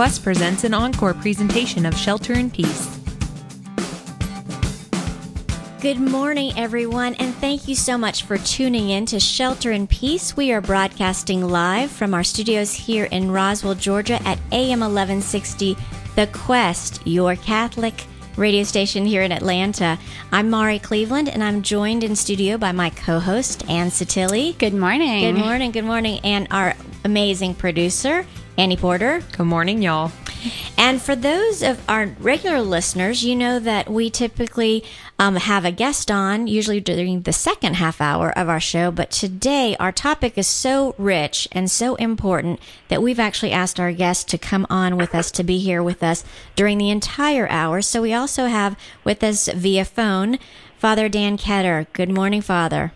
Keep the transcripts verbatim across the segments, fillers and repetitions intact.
Quest presents an encore presentation of Shelter in Peace. Good morning, everyone, and thank you so much for tuning in to Shelter in Peace. We are broadcasting live from our studios here in Roswell, Georgia at A M eleven sixty, The Quest, your Catholic radio station here in Atlanta. I'm Mari Cleveland, and I'm joined in studio by my co-host, Ann Sottile. Good morning. Good morning, good morning, and our amazing producer, Annie Porter. Good morning, y'all. And for those of our regular listeners, you know that we typically um, have a guest on, usually during the second half hour of our show. But today, our topic is so rich and so important that we've actually asked our guest to come on with us, to be here with us during the entire hour. So we also have with us via phone, Father Dan Ketter. Good morning, Father.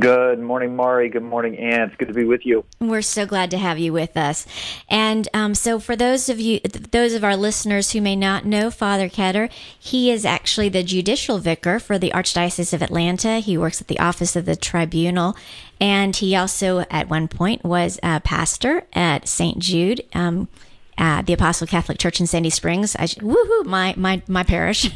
Good morning, Mari. Good morning, Ann. It's good to be with you. We're so glad to have you with us. And um, so for those of you, those of our listeners who may not know Father Ketter, he is actually the judicial vicar for the Archdiocese of Atlanta. He works at the Office of the Tribunal, and he also, at one point, was a pastor at Saint Jude, um, Uh, the Apostle Catholic Church in Sandy Springs. I should, woohoo, my my my parish.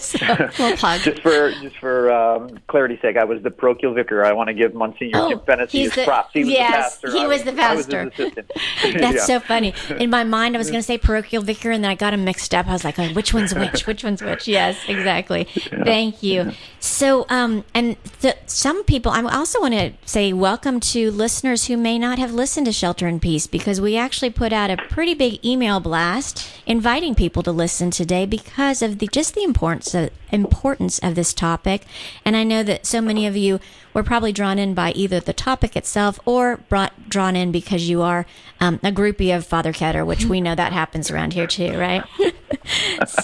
So, we'll plug. Just for just for um, clarity's sake, I was the parochial vicar. I want to give Monsignor oh, Jim Fennessy his the, props. He was yes, the pastor. He was, was the pastor. I was his assistant. That's yeah. so funny. In my mind, I was going to say parochial vicar, and then I got him mixed up. I was like, oh, which one's which? Which one's which? Yes, exactly. Yeah. Thank you. Yeah. So, um, and th- some people, I also want to say welcome to listeners who may not have listened to Shelter in Peace, because we actually put out a pretty big email blast inviting people to listen today because of the just the importance of, importance of this topic. And I know that so many of you were probably drawn in by either the topic itself or brought drawn in because you are um, a groupie of Father Ketter, which we know that happens around here too, right?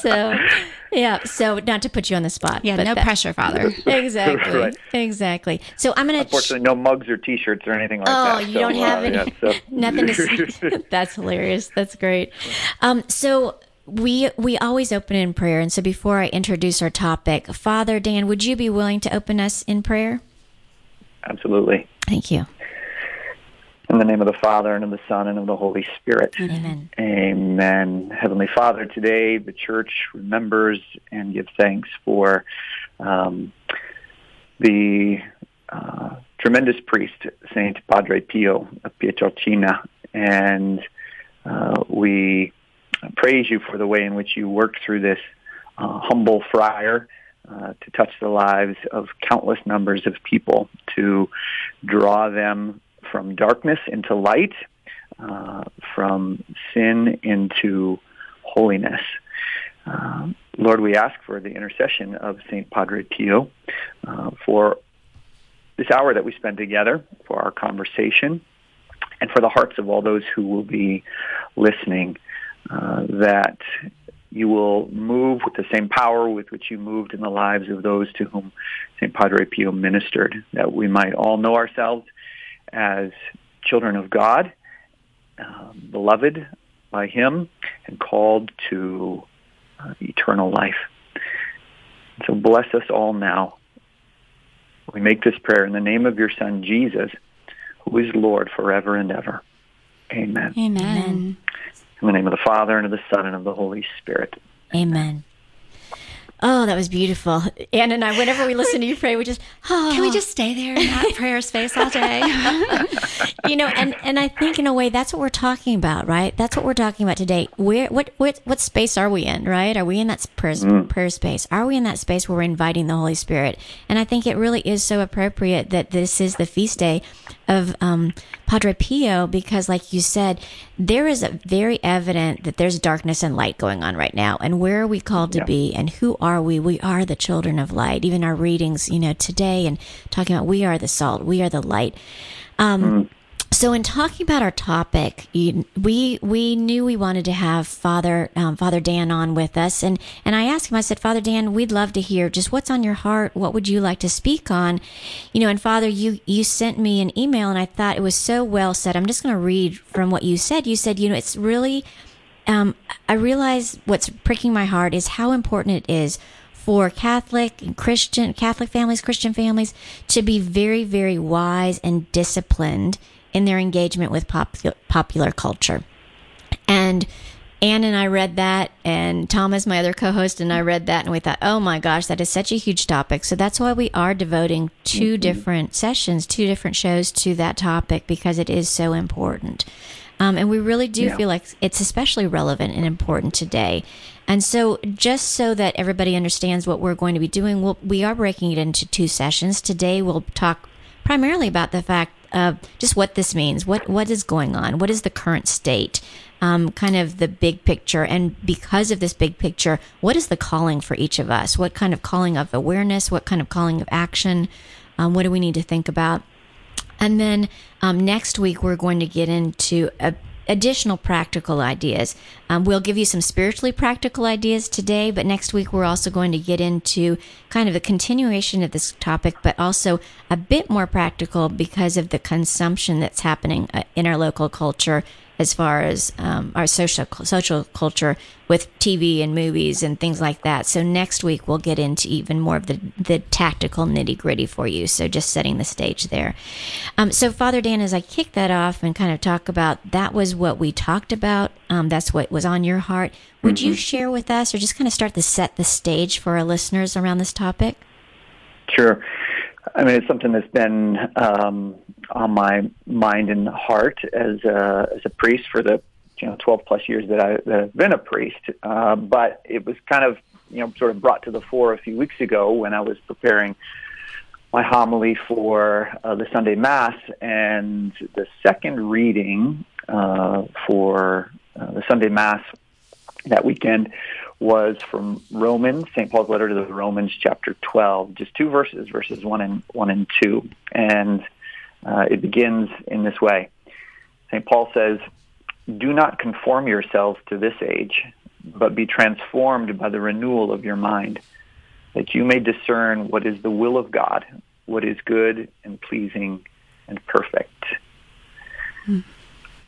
So, yeah, so not to put you on the spot. Yeah, but no that, pressure, Father. Exactly, right. exactly. So I'm going to... Unfortunately, ch- no mugs or T-shirts or anything like oh, that. Oh, you so, don't have uh, any... Yeah, so. Nothing to see. That's hilarious. That's great. Um, so... We we always open in prayer, and so before I introduce our topic, Father Dan, would you be willing to open us in prayer? Absolutely. Thank you. In the name of the Father, and of the Son, and of the Holy Spirit. Amen. Amen. Heavenly Father, today the Church remembers and gives thanks for um, the uh, tremendous priest, Saint Padre Pio of Pietrelcina, and uh, we... I praise you for the way in which you worked through this uh, humble friar uh, to touch the lives of countless numbers of people, to draw them from darkness into light, uh, from sin into holiness. Uh, Lord, we ask for the intercession of Saint Padre Pio uh, for this hour that we spend together, for our conversation, and for the hearts of all those who will be listening. Uh, that you will move with the same power with which you moved in the lives of those to whom Saint Padre Pio ministered, that we might all know ourselves as children of God, uh, beloved by him and called to uh, eternal life. So bless us all now. We make this prayer in the name of your Son, Jesus, who is Lord forever and ever. Amen. Amen. Amen. In the name of the Father, and of the Son, and of the Holy Spirit. Amen. Oh, that was beautiful. Ann and I, whenever we listen to you pray, we just, oh. Can we just stay there in that prayer space all day? You know, and, and I think in a way that's what we're talking about, right? That's what we're talking about today. Where, what, what, what space are we in, right? Are we in that prayer, mm. prayer space? Are we in that space where we're inviting the Holy Spirit? And I think it really is so appropriate that this is the feast day of um, Padre Pio, because like you said, there is a very evident that there's darkness and light going on right now. And where are we called to yeah. be? And who are Are we? We are the children of light. Even our readings, you know, today and talking about we are the salt, we are the light. Um, mm. So, in talking about our topic, you, we we knew we wanted to have Father um, Father Dan on with us, and and I asked him. I said, Father Dan, we'd love to hear just what's on your heart. What would you like to speak on? You know, and Father, you you sent me an email, and I thought it was so well said. I'm just going to read from what you said. You said, you know, it's really. Um, I realize what's pricking my heart is how important it is for Catholic and Christian, Catholic families, Christian families to be very, very wise and disciplined in their engagement with popular, popular culture. And Ann and I read that, and Thomas, my other co-host, and I read that, and we thought, oh my gosh, that is such a huge topic. So that's why we are devoting two mm-hmm. different sessions, two different shows to that topic, because it is so important. Um, and we really do yeah. feel like it's especially relevant and important today. And so just so that everybody understands what we're going to be doing, we'll, we are breaking it into two sessions. Today we'll talk primarily about the fact of just what this means, what what is going on, what is the current state, um, kind of the big picture. And because of this big picture, what is the calling for each of us? What kind of calling of awareness? What kind of calling of action? Um, what do we need to think about? And then um, next week, we're going to get into a, additional practical ideas. Um, we'll give you some spiritually practical ideas today, but next week, we're also going to get into kind of the continuation of this topic, but also a bit more practical because of the consumption that's happening in our local culture as far as um, our social, social culture with T V and movies and things like that. So next week, we'll get into even more of the, the tactical nitty-gritty for you. So just setting the stage there. Um, so Father Dan, as I kick that off and kind of talk about, that was what we talked about. Um, that's what was on your heart. Would mm-hmm. you share with us or just kind of start to set the stage for our listeners around this topic? Sure. I mean, it's something that's been um, on my mind and heart as a, as a priest for the you know twelve plus years that, I, that I've been a priest. Uh, but it was kind of you know sort of brought to the fore a few weeks ago when I was preparing my homily for uh, the Sunday Mass, and the second reading uh, for uh, the Sunday Mass that weekend was from Romans, Saint Paul's letter to the Romans, chapter twelve, just two verses, verses one and one and two, and uh, it begins in this way. Saint Paul says, "Do not conform yourselves to this age, but be transformed by the renewal of your mind, that you may discern what is the will of God, what is good and pleasing and perfect." Mm.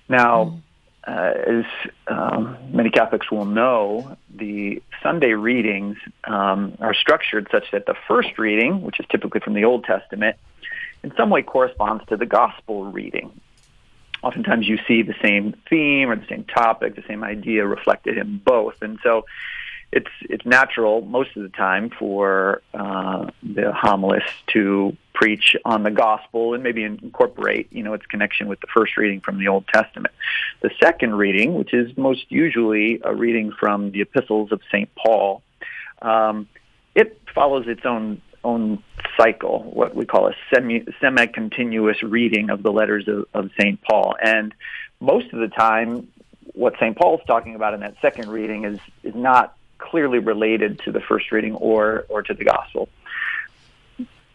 Now. Mm. Uh, as um, many Catholics will know, the Sunday readings um, are structured such that the first reading, which is typically from the Old Testament, in some way corresponds to the Gospel reading. Oftentimes you see the same theme or the same topic, the same idea reflected in both. And so it's it's natural most of the time for uh, the homilists to preach on the gospel and maybe incorporate, you know, its connection with the first reading from the Old Testament. The second reading, which is most usually a reading from the epistles of Saint Paul, um, it follows its own own cycle, what we call a semi, semi-continuous reading of the letters of, of Saint Paul. And most of the time, what Saint Paul's talking about in that second reading is is not clearly related to the first reading or or to the gospel.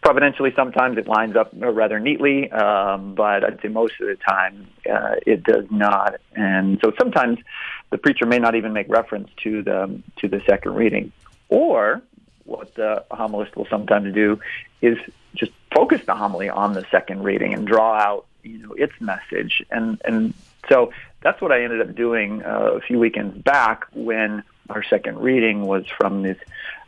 Providentially, sometimes it lines up rather neatly, um, but I'd say most of the time uh, it does not. And so sometimes the preacher may not even make reference to the to the second reading. Or what the homilist will sometimes do is just focus the homily on the second reading and draw out you know its message. And and so that's what I ended up doing uh, a few weekends back when our second reading was from this,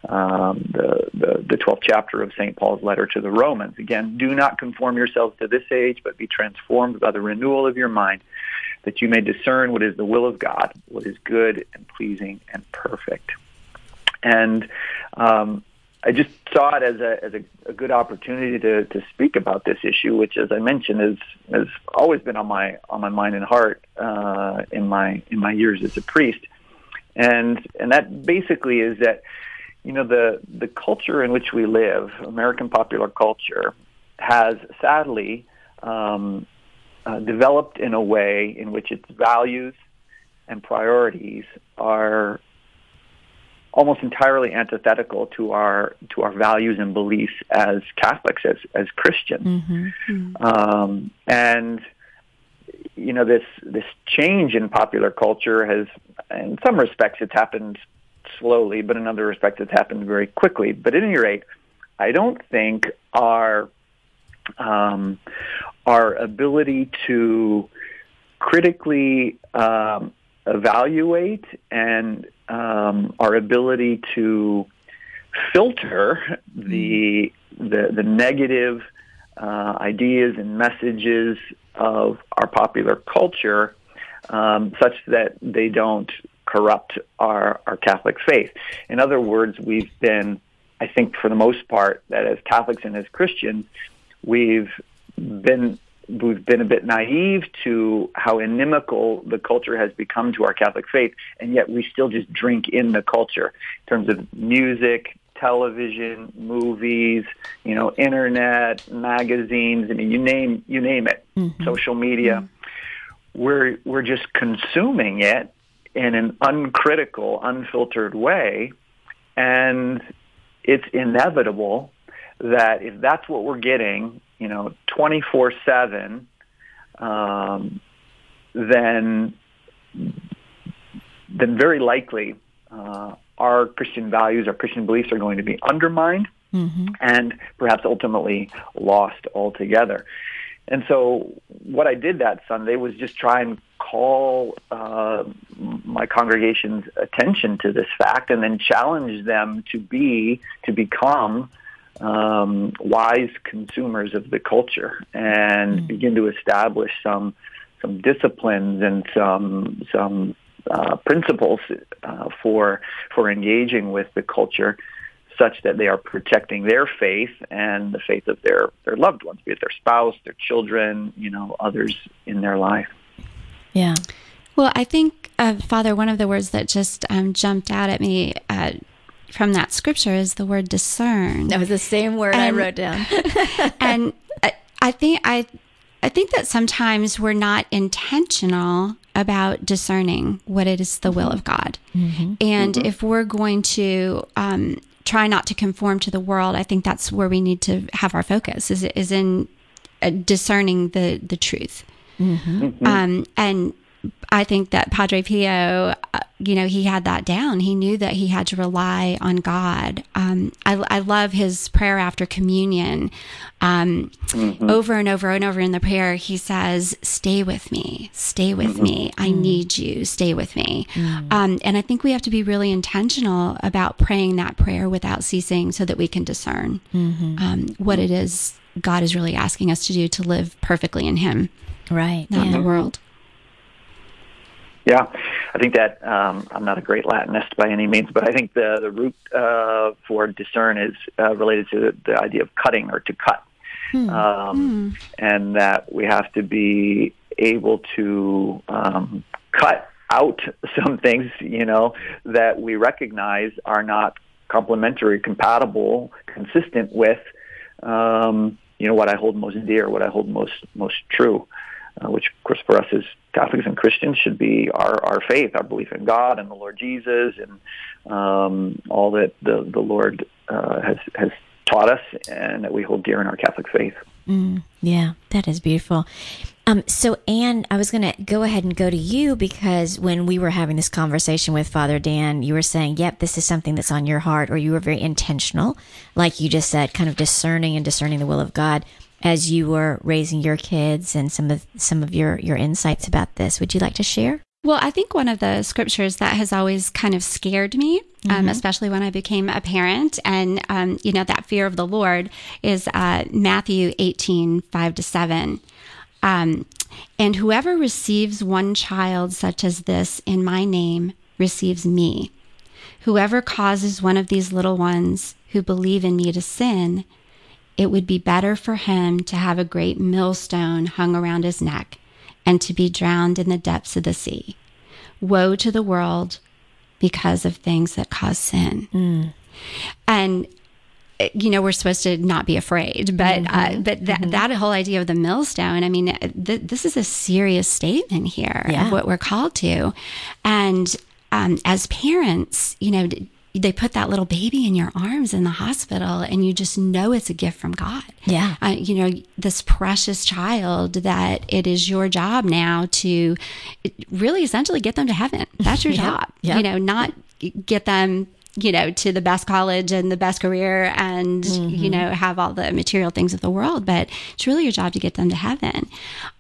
um, the, the the twelfth chapter of Saint Paul's letter to the Romans. Again, do not conform yourselves to this age, but be transformed by the renewal of your mind, that you may discern what is the will of God, what is good and pleasing and perfect. And um, I just saw it as a as a, a good opportunity to, to speak about this issue, which, as I mentioned, is has always been on my on my mind and heart uh, in my in my years as a priest. And and that basically is that, you know, the, the culture in which we live, American popular culture, has sadly um, uh, developed in a way in which its values and priorities are almost entirely antithetical to our to our values and beliefs as Catholics, as as Christians, mm-hmm. Mm-hmm. Um, and. You know, this this change in popular culture has, in some respects, it's happened slowly, but in other respects, it's happened very quickly. But at any rate, I don't think our um, our ability to critically um, evaluate and um, our ability to filter the the, the negative uh, ideas and messages of our popular culture, um, such that they don't corrupt our, our Catholic faith. In other words, we've been, I think for the most part, that as Catholics and as Christians, we've been we've been a bit naive to how inimical the culture has become to our Catholic faith, and yet we still just drink in the culture in terms of music, television, movies, you know, internet, magazines. I mean, you name you name it, mm-hmm. social media. Mm-hmm. We're we're just consuming it in an uncritical, unfiltered way, and it's inevitable that if that's what we're getting, you know, twenty-four seven, um, then then very likely uh, our Christian values, our Christian beliefs are going to be undermined, mm-hmm. and perhaps ultimately lost altogether. And so what I did that Sunday was just try and call uh, my congregation's attention to this fact, and then challenge them to be, to become um, wise consumers of the culture, and mm-hmm. begin to establish some some disciplines and some some uh, principles uh, for for engaging with the culture, such that they are protecting their faith and the faith of their, their loved ones, be it their spouse, their children, you know, others in their life. Yeah. Well, I think, uh, Father, one of the words that just um, jumped out at me uh, from that scripture is the word discern. That was the same word and, I wrote down. And I, I think I, I think that sometimes we're not intentional about discerning what it is the will of God. Mm-hmm. And mm-hmm. if we're going to... Um, try not to conform to the world, I think that's where we need to have our focus, is is in uh, discerning the, the truth. Mm-hmm. Mm-hmm. Um, and I think that Padre Pio, uh, you know, he had that down. He knew that he had to rely on God. Um, I, I love his prayer after communion. Um, mm-hmm. Over and over and over in the prayer, he says, stay with me, stay with mm-hmm. me. I need you, stay with me. Mm-hmm. Um, and I think we have to be really intentional about praying that prayer without ceasing, so that we can discern mm-hmm. um, what it is God is really asking us to do, to live perfectly in him, right? Not yeah. in the world. Yeah, I think that, um, I'm not a great Latinist by any means, but I think the, the root uh, for discern is uh, related to the, the idea of cutting, or to cut, mm. Um, mm. and that we have to be able to um, cut out some things, you know, that we recognize are not complementary, compatible, consistent with, um, you know, what I hold most dear, what I hold most most true. Uh, which, of course, for us as Catholics and Christians should be our, our faith, our belief in God and the Lord Jesus, and um, all that the, the Lord uh, has, has taught us, and that we hold dear in our Catholic faith. Mm, yeah, that is beautiful. Um, so, Anne, I was going to go ahead and go to you, because when we were having this conversation with Father Dan, you were saying, yep, this is something that's on your heart, or you were very intentional, like you just said, kind of discerning and discerning the will of God, as you were raising your kids, and some of some of your, your insights about this. Would you like to share? Well, I think one of the scriptures that has always kind of scared me, mm-hmm. um, especially when I became a parent, and um, you know, that fear of the Lord, is uh, Matthew eighteen, five to seven. Um, and whoever receives one child such as this in my name receives me. Whoever causes one of these little ones who believe in me to sin, it would be better for him to have a great millstone hung around his neck and to be drowned in the depths of the sea. Woe to the world because of things that cause sin. Mm. And, you know, we're supposed to not be afraid, but mm-hmm. uh, but that, mm-hmm. that whole idea of the millstone, I mean, th- this is a serious statement here yeah. of what we're called to. And um, as parents, you know, they put that little baby in your arms in the hospital, and you just know it's a gift from God. Yeah. Uh, you know, this precious child, that it is your job now to really essentially get them to heaven. That's your yeah. job, yeah. you know, not get them, you know, to the best college and the best career and, mm-hmm. you know, have all the material things of the world, but it's really your job to get them to heaven.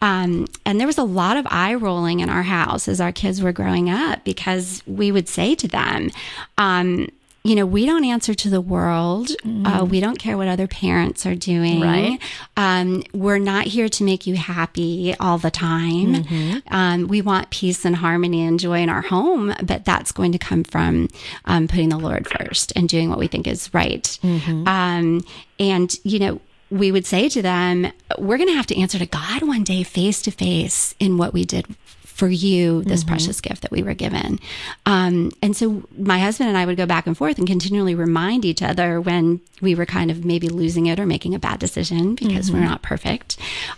Um, and there was a lot of eye rolling in our house as our kids were growing up, because we would say to them, um, you know, we don't answer to the world. Mm-hmm. Uh, we don't care what other parents are doing. Right. Um, we're not here to make you happy all the time. Mm-hmm. Um, we want peace and harmony and joy in our home, but that's going to come from um, putting the Lord first and doing what we think is right. Mm-hmm. Um, and, you know, we would say to them, we're going to have to answer to God one day face to face in what we did for you, this mm-hmm. precious gift that we were given. Um, and so my husband and I would go back and forth and continually remind each other when we were kind of maybe losing it or making a bad decision because mm-hmm. we're not perfect.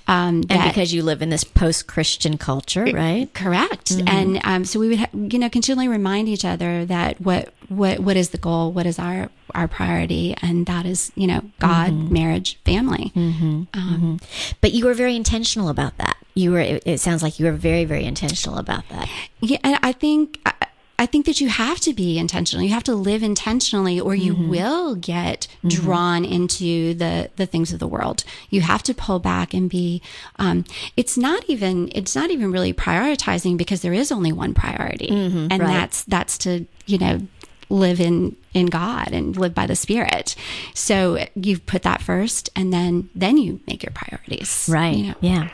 Um, that, and because you live in this post-Christian culture, right? It, correct. Mm-hmm. And um, so we would, ha- you know, continually remind each other that what what what is the goal? What is our, our priority? And that is, you know, God, mm-hmm. marriage, family. Mm-hmm. Um, mm-hmm. But you were very intentional about that. You were, it sounds like you were very, very intentional about that. Yeah. And I think, I, I think that you have to be intentional. You have to live intentionally, or you mm-hmm. will get mm-hmm. drawn into the, the things of the world. You have to pull back and be, um, it's not even, it's not even really prioritizing, because there is only one priority. Mm-hmm, and right. that's, that's to, you know, live in, in God and live by the Spirit. So you put that first, and then, then you make your priorities. Right. You know? Yeah.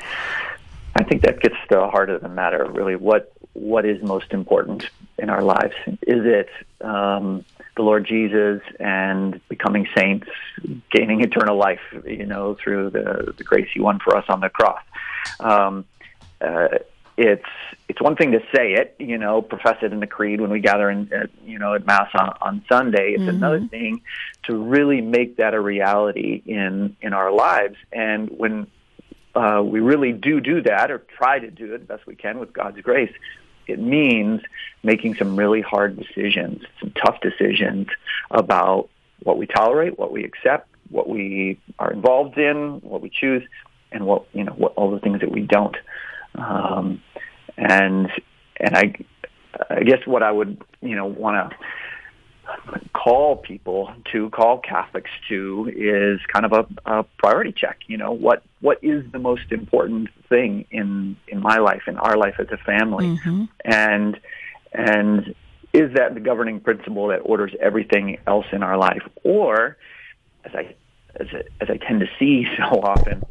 I think that gets to the heart of the matter, really. What what is most important in our lives? Is it um, the Lord Jesus and becoming saints, gaining eternal life, you know, through the, the grace He won for us on the cross? Um, uh, it's it's one thing to say it, you know, profess it in the creed when we gather in, uh, you know, at Mass on, on Sunday. It's mm-hmm. another thing to really make that a reality in in our lives, and when. Uh, we really do do that, or try to do it best we can with God's grace. It means making some really hard decisions, some tough decisions about what we tolerate, what we accept, what we are involved in, what we choose, and what, you know, what, all the things that we don't. Um, and and I, I guess what I would, you know, want to call people to, call Catholics to, is kind of a, a priority check. You know, what what is the most important thing in in my life, in our life as a family, mm-hmm. and and is that the governing principle that orders everything else in our life? Or, as I as I, as I tend to see so often,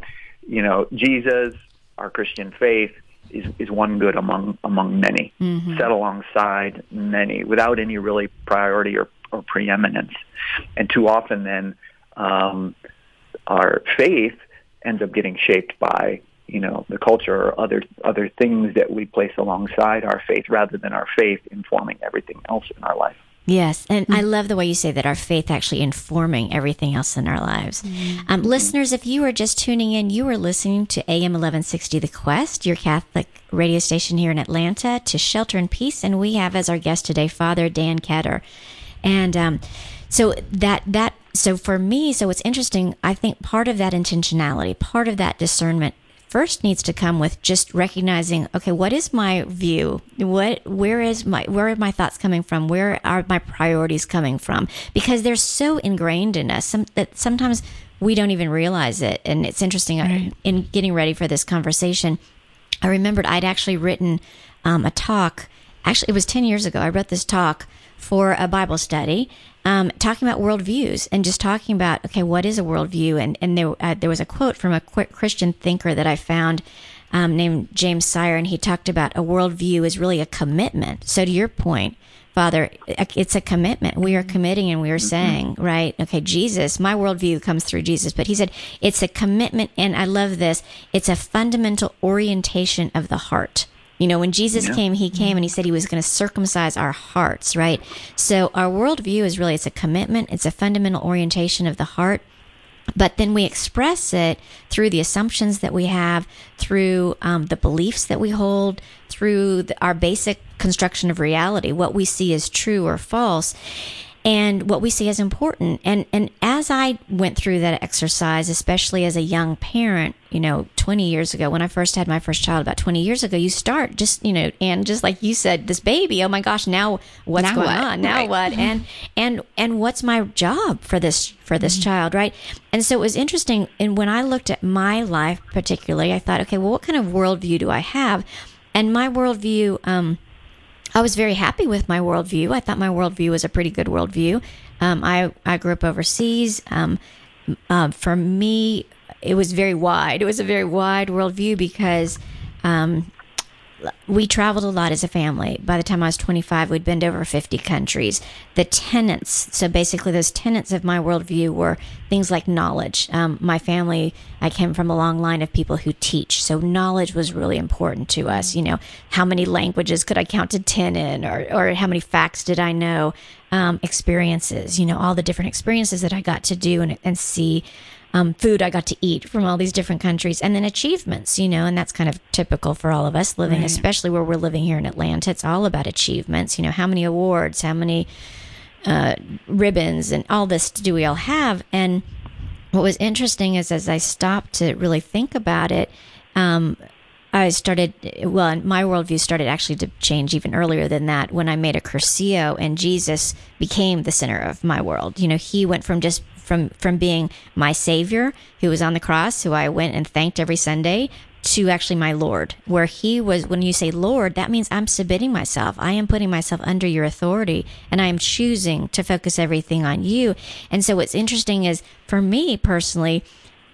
you know, Jesus, our Christian faith, Is, is one good among among many, mm-hmm. set alongside many, without any really priority or, or preeminence. And too often then um, our faith ends up getting shaped by, you know, the culture or other other things that we place alongside our faith, rather than our faith informing everything else in our life. Yes, and mm-hmm. I love the way you say that, our faith actually informing everything else in our lives. Mm-hmm. Um, listeners, if you are just tuning in, you are listening to A M eleven sixty The Quest, your Catholic radio station here in Atlanta, to Shelter in Peace, and we have as our guest today Father Dan Ketter. And um, so that that so for me, so it's interesting. I think part of that intentionality, part of that discernment, first needs to come with just recognizing, okay, what is my view? What, where is my, where are my thoughts coming from? Where are my priorities coming from? Because they're so ingrained in us some, that sometimes we don't even realize it. And it's interesting, right. in getting ready for this conversation, I remembered I'd actually written um, a talk. Actually, it was ten years ago. I wrote this talk for a Bible study, um, talking about worldviews and just talking about, okay, what is a worldview? And and there uh, there was a quote from a Christian thinker that I found um, named James Sire, and he talked about a worldview is really a commitment. So to your point, Father, it's a commitment. We are committing, and we are saying, right, okay, Jesus, my worldview comes through Jesus. But he said it's a commitment, and I love this, it's a fundamental orientation of the heart. You know, when Jesus yeah. came, he came and he said he was going to circumcise our hearts, right? So our worldview is really, it's a commitment. It's a fundamental orientation of the heart. But then we express it through the assumptions that we have, through um, the beliefs that we hold, through the, our basic construction of reality, what we see as true or false, and what we see as important. And and as I went through that exercise, especially as a young parent, you know, twenty years ago, when I first had my first child about twenty years ago, you start just, you know, and just like you said, this baby, oh my gosh, now what's now going what? on? Now right. what? And, and, and what's my job for this, for this mm-hmm. child, right? And so it was interesting. And when I looked at my life particularly, I thought, okay, well, what kind of worldview do I have? And my worldview, um, I was very happy with my worldview. I thought my worldview was a pretty good worldview. Um, I, I grew up overseas. Um, uh, for me, it was very wide. It was a very wide worldview because um, we traveled a lot as a family. By the time I was twenty-five, we'd been to over fifty countries. The tenets, so basically those tenets of my worldview were things like knowledge. Um, my family, I came from a long line of people who teach, so knowledge was really important to us. You know, how many languages could I count to ten in, or, or how many facts did I know? Um, experiences, you know, all the different experiences that I got to do and, and see. Um, food I got to eat from all these different countries, and then achievements, you know, and that's kind of typical for all of us living, right. Especially where we're living here in Atlanta. It's all about achievements, you know, how many awards, how many uh, ribbons and all this do we all have? And what was interesting is as I stopped to really think about it, um, I started, well, my worldview started actually to change even earlier than that when I made a Curcio and Jesus became the center of my world. You know, he went from just from from being my Savior, who was on the cross, who I went and thanked every Sunday, to actually my Lord, where he was, when you say Lord, that means I'm submitting myself. I am putting myself under your authority, and I am choosing to focus everything on you. And so what's interesting is, for me personally,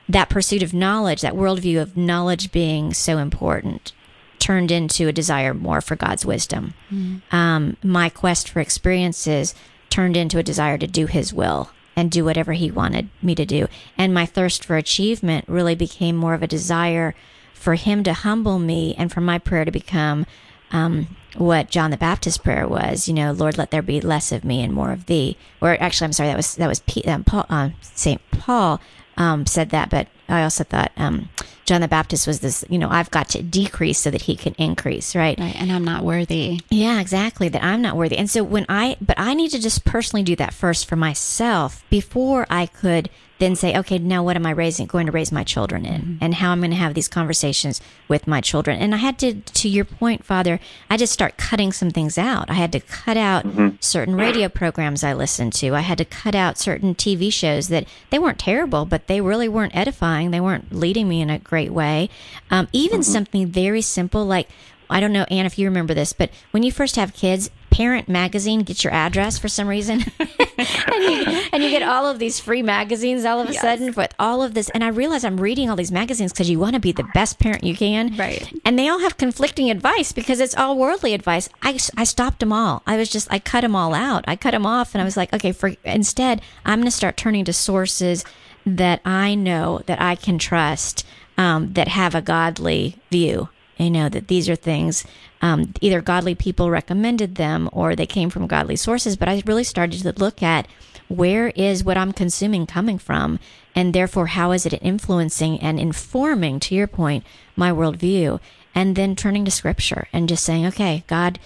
that pursuit of knowledge, that worldview of knowledge being so important, turned into a desire more for God's wisdom. Mm. Um, my quest for experiences turned into a desire to do his will and do whatever he wanted me to do. And my thirst for achievement really became more of a desire for him to humble me and for my prayer to become um, what John the Baptist's prayer was, you know, Lord, let there be less of me and more of thee. Or actually, I'm sorry, that was that was P- um, Paul, uh, Saint Paul um, said that, but I also thought um, John the Baptist was this, you know, I've got to decrease so that he can increase, right? Right, and I'm not worthy. Yeah, exactly, that I'm not worthy. And so when I, but I need to just personally do that first for myself before I could then say, okay, now what am I raising, going to raise my children in? Mm-hmm. And how I'm going to have these conversations with my children. And I had to, to your point, Father, I just start cutting some things out. I had to cut out mm-hmm. certain radio programs I listened to. I had to cut out certain T V shows that they weren't terrible, but they really weren't edifying. They weren't leading me in a great way. Um, even mm-hmm. something very simple like, I don't know, Anne, if you remember this, but when you first have kids, Parent Magazine gets your address for some reason. and, you, and you get all of these free magazines all of a yes. sudden with all of this. And I realize I'm reading all these magazines because you want to be the best parent you can. Right. And they all have conflicting advice because it's all worldly advice. I, I stopped them all. I was just, I cut them all out. I cut them off and I was like, okay, for instead, I'm going to start turning to sources that I know that I can trust, um, that have a godly view. You know, that these are things, um, either godly people recommended them or they came from godly sources. But I really started to look at where is what I'm consuming coming from, and therefore how is it influencing and informing, to your point, my worldview, and then turning to Scripture and just saying, okay, God,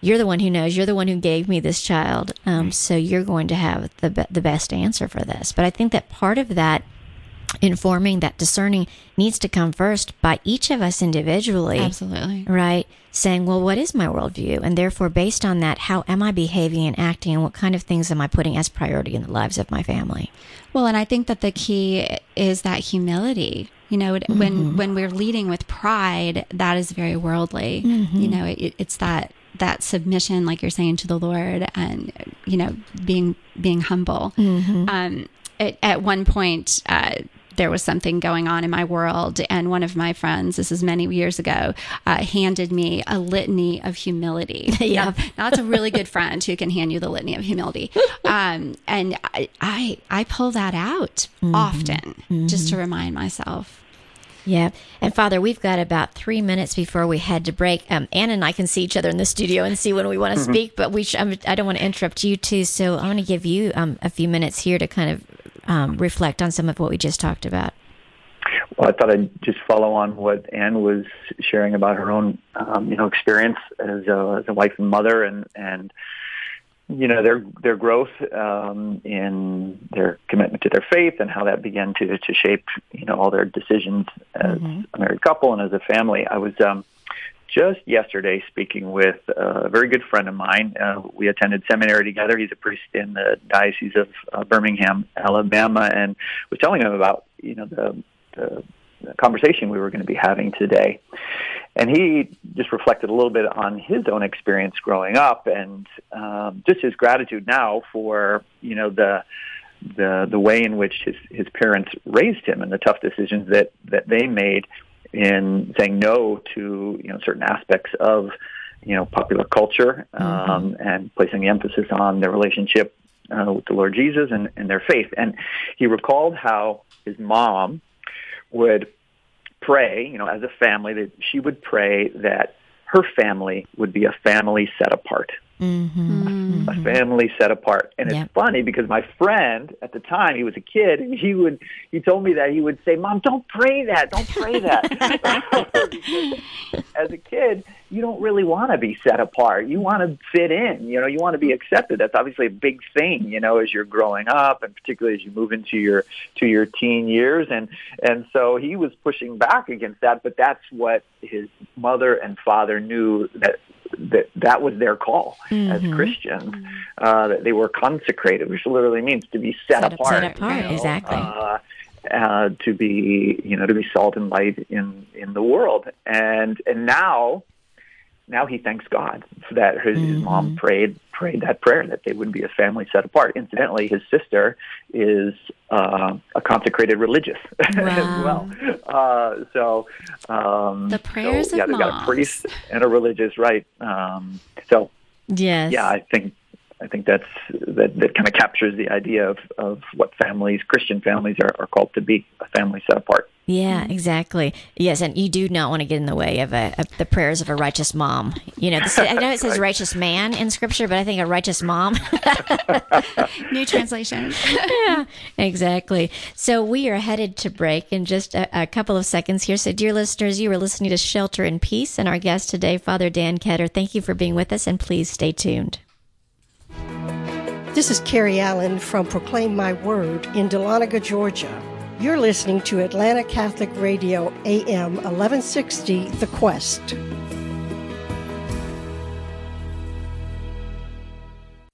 you're the one who knows, you're the one who gave me this child, um, so you're going to have the be- the best answer for this. But I think that part of that informing, that discerning needs to come first by each of us individually. Absolutely. Right? Saying, well, what is my worldview? And therefore, based on that, how am I behaving and acting, and what kind of things am I putting as priority in the lives of my family? Well, and I think that the key is that humility. You know, when mm-hmm. when we're leading with pride, that is very worldly. Mm-hmm. You know, it, it's that that submission, like you're saying, to the Lord, and, you know, being being humble. Mm-hmm. Um, it, at one point, uh, there was something going on in my world, and one of my friends, this is many years ago, uh, handed me a litany of humility. Yeah, now, now that's a really good friend who can hand you the litany of humility. Um, and I, I, I pull that out mm-hmm. often mm-hmm. just to remind myself. Yeah. And Father, we've got about three minutes before we head to break. Um, Ann and I can see each other in the studio and see when we want to mm-hmm. speak, but we sh- I don't want to interrupt you too. So I want to give you um, a few minutes here to kind of Um, reflect on some of what we just talked about. Well, I thought I'd just follow on what Ann was sharing about her own, um, you know, experience as a, as a wife and mother, and, and you know, their their growth um, in their commitment to their faith, and how that began to, to shape, you know, all their decisions as mm-hmm. a married couple and as a family. I was um, just yesterday speaking with a very good friend of mine. Uh, we attended seminary together. He's a priest in the Diocese of uh, Birmingham, Alabama, and was telling him about, you know, the, the conversation we were going to be having today. And he just reflected a little bit on his own experience growing up, and um, just his gratitude now for, you know, the the the way in which his, his parents raised him and the tough decisions that, that they made in saying no to, you know, certain aspects of, you know, popular culture, um, mm-hmm. and placing the emphasis on their relationship uh, with the Lord Jesus and, and their faith. And he recalled how his mom would pray, you know, as a family, that she would pray that her family would be a family set apart. Mm-hmm. A family set apart. And yep. It's funny because my friend at the time, he was a kid, he would he told me that he would say, "Mom, don't pray that, don't pray that." As a kid, you don't really want to be set apart. You want to fit in, you know, you want to be accepted. That's obviously a big thing, you know, as you're growing up, and particularly as you move into your to your teen years. And and so he was pushing back against that, but that's what his mother and father knew, that that that was their call, mm-hmm. as Christians, uh, that they were consecrated, which literally means to be set, set apart. Set apart, you know, exactly. Uh, uh, to be, you know, to be salt and light in, in the world. And and now, now he thanks God for that. His, mm-hmm. his mom prayed prayed that prayer, that they would be a family set apart. Incidentally, his sister is uh, a consecrated religious, wow. as well. Uh, so um, the prayers so, yeah, of moms. Yeah, they've got a priest and a religious, right? Um, so yes, yeah, I think I think that's that, that kind of captures the idea of, of what families, Christian families, are, are called to be, a family set apart. Yeah, exactly. Yes, and you do not want to get in the way of, a, of the prayers of a righteous mom. You know, this, I know it says right. righteous man in Scripture, but I think a righteous mom. New translation. Yeah, exactly. So we are headed to break in just a, a couple of seconds here. So, dear listeners, you are listening to Shelter in Peace, and our guest today, Father Dan Ketter. Thank you for being with us, and please stay tuned. This is Carrie Allen from Proclaim My Word in Dahlonega, Georgia. You're listening to Atlanta Catholic Radio, A M eleven sixty, The Quest.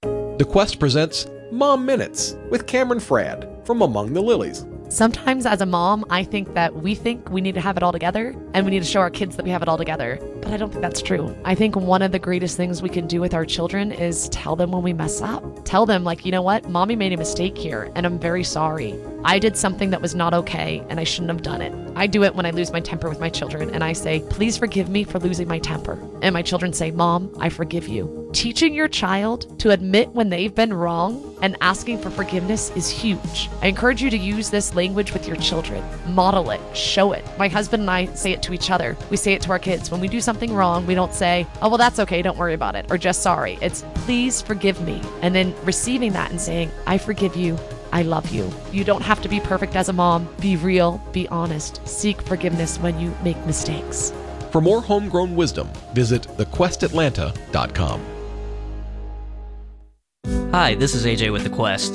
The Quest presents Mom Minutes with Cameron Fradd from Among the Lilies. Sometimes as a mom, I think that we think we need to have it all together and we need to show our kids that we have it all together. But I don't think that's true. I think one of the greatest things we can do with our children is tell them when we mess up. Tell them, like, you know what? Mommy made a mistake here, and I'm very sorry. I did something that was not okay, and I shouldn't have done it. I do it when I lose my temper with my children, and I say, please forgive me for losing my temper. And my children say, Mom, I forgive you. Teaching your child to admit when they've been wrong and asking for forgiveness is huge. I encourage you to use this language with your children. Model it. Show it. My husband and I say it to each other. We say it to our kids. When we do something Something wrong, we don't say, oh, well, that's okay, don't worry about it, or just sorry. It's please forgive me. And then receiving that and saying, I forgive you, I love you. You don't have to be perfect as a mom. Be real, be honest, seek forgiveness when you make mistakes. For more homegrown wisdom, visit the quest atlanta dot com. Hi, this is A J with The Quest.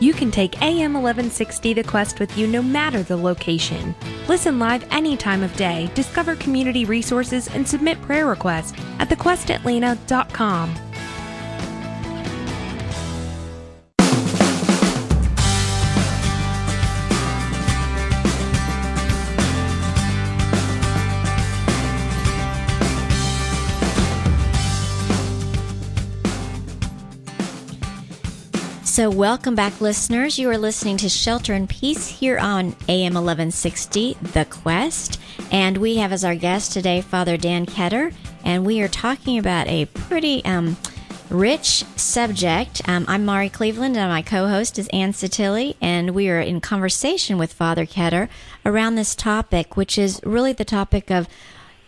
You can take A M eleven sixty The Quest with you no matter the location. Listen live any time of day, discover community resources, and submit prayer requests at the quest atlanta dot com. So welcome back, listeners. You are listening to Shelter in Peace here on A M eleven sixty, The Quest. And we have as our guest today, Father Dan Ketter, and we are talking about a pretty um, rich subject. Um, I'm Mari Cleveland, and my co-host is Ann Sottile, and we are in conversation with Father Ketter around this topic, which is really the topic of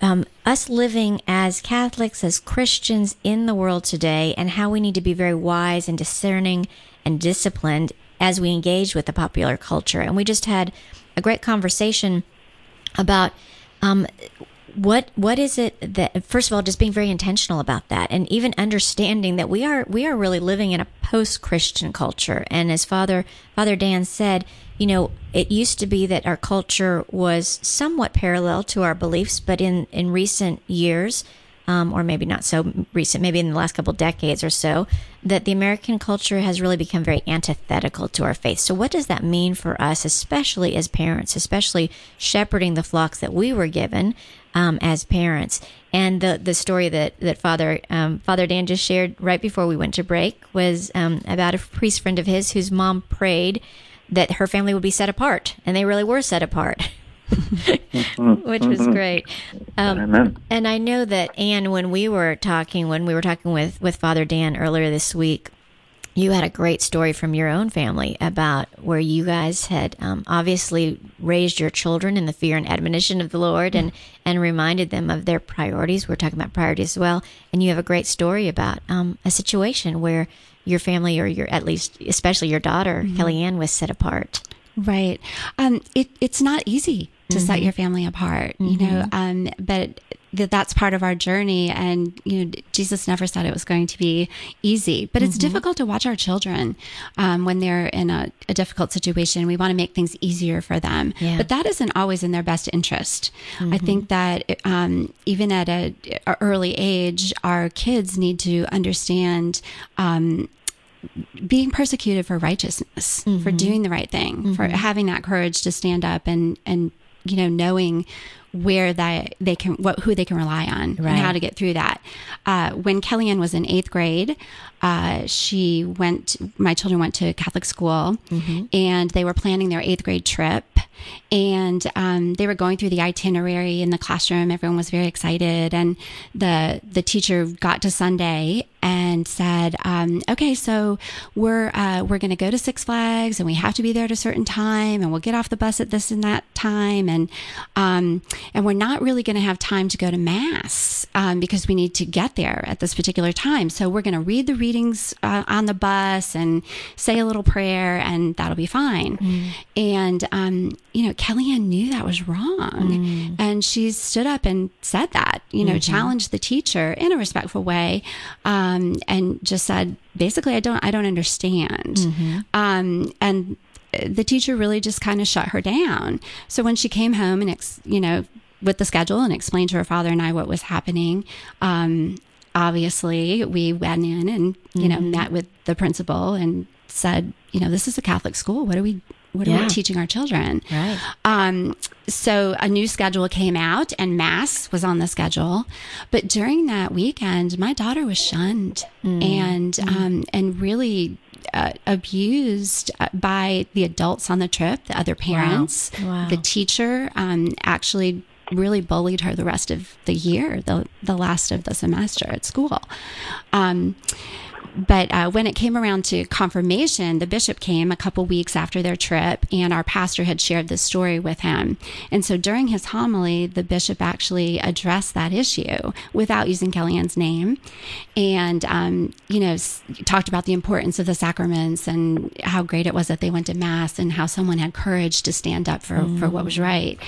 Um, us living as Catholics, as Christians in the world today, and how we need to be very wise and discerning and disciplined as we engage with the popular culture. And we just had a great conversation about um, What what is it that, first of all, just being very intentional about that, and even understanding that we are we are really living in a post-Christian culture. And as Father Father Dan said, you know, it used to be that our culture was somewhat parallel to our beliefs, but in, in recent years, um, or maybe not so recent, maybe in the last couple decades or so, that the American culture has really become very antithetical to our faith. So what does that mean for us, especially as parents, especially shepherding the flocks that we were given um, as parents? And the the story that that Father um, Father Dan just shared right before we went to break was um, about a priest friend of his whose mom prayed that her family would be set apart, and they really were set apart, which was great. Um, and I know that, Anne, when we were talking, when we were talking with, with Father Dan earlier this week, you had a great story from your own family about where you guys had um, obviously raised your children in the fear and admonition of the Lord, and, and reminded them of their priorities. We're talking about priorities as well. And you have a great story about um, a situation where your family, or your, at least, especially your daughter, mm-hmm. Kellyanne, was set apart. Right. Um, it, it's not easy to mm-hmm. set your family apart, mm-hmm. you know, um, but th- that's part of our journey. And, you know, Jesus never said it was going to be easy, but mm-hmm. it's difficult to watch our children um, when they're in a, a difficult situation. We want to make things easier for them, yeah. but that isn't always in their best interest. Mm-hmm. I think that um, even at an early age, our kids need to understand um being persecuted for righteousness, mm-hmm. for doing the right thing, mm-hmm. for having that courage to stand up and, and, you know, knowing where that they can, what, who they can rely on, right. and how to get through that. Uh, when Kellyanne was in eighth grade, uh, she went, my children went to Catholic school, mm-hmm. and they were planning their eighth grade trip. And um, they were going through the itinerary in the classroom. Everyone was very excited. And the the teacher got to Sunday and said, um, okay, so we're uh, we're going to go to Six Flags, and we have to be there at a certain time, and we'll get off the bus at this and that time. And um, and we're not really going to have time to go to Mass um, because we need to get there at this particular time. So we're going to read the readings uh, on the bus and say a little prayer, and that'll be fine. Mm. And um you know, Kellyanne knew that was wrong. Mm. And she stood up and said that, you know, mm-hmm. challenged the teacher in a respectful way, um, and just said, basically, I don't, I don't understand. Mm-hmm. Um, and the teacher really just kind of shut her down. So when she came home and, ex- you know, with the schedule and explained to her father and I what was happening, um, obviously we went in and, you mm-hmm. know, met with the principal and said, you know, this is a Catholic school. What do we What yeah. are we teaching our children? Right. Um, so a new schedule came out, and Mass was on the schedule. But during that weekend, my daughter was shunned mm. and mm. Um, and really uh, abused by the adults on the trip, the other parents, wow. Wow. the teacher, um, actually really bullied her the rest of the year, the, the last of the semester at school. Um But uh, when it came around to confirmation, the bishop came a couple weeks after their trip, and our pastor had shared this story with him. And so during his homily, the bishop actually addressed that issue without using Kellyanne's name, and, um, you know, s- talked about the importance of the sacraments and how great it was that they went to Mass and how someone had courage to stand up for, mm. for what was right.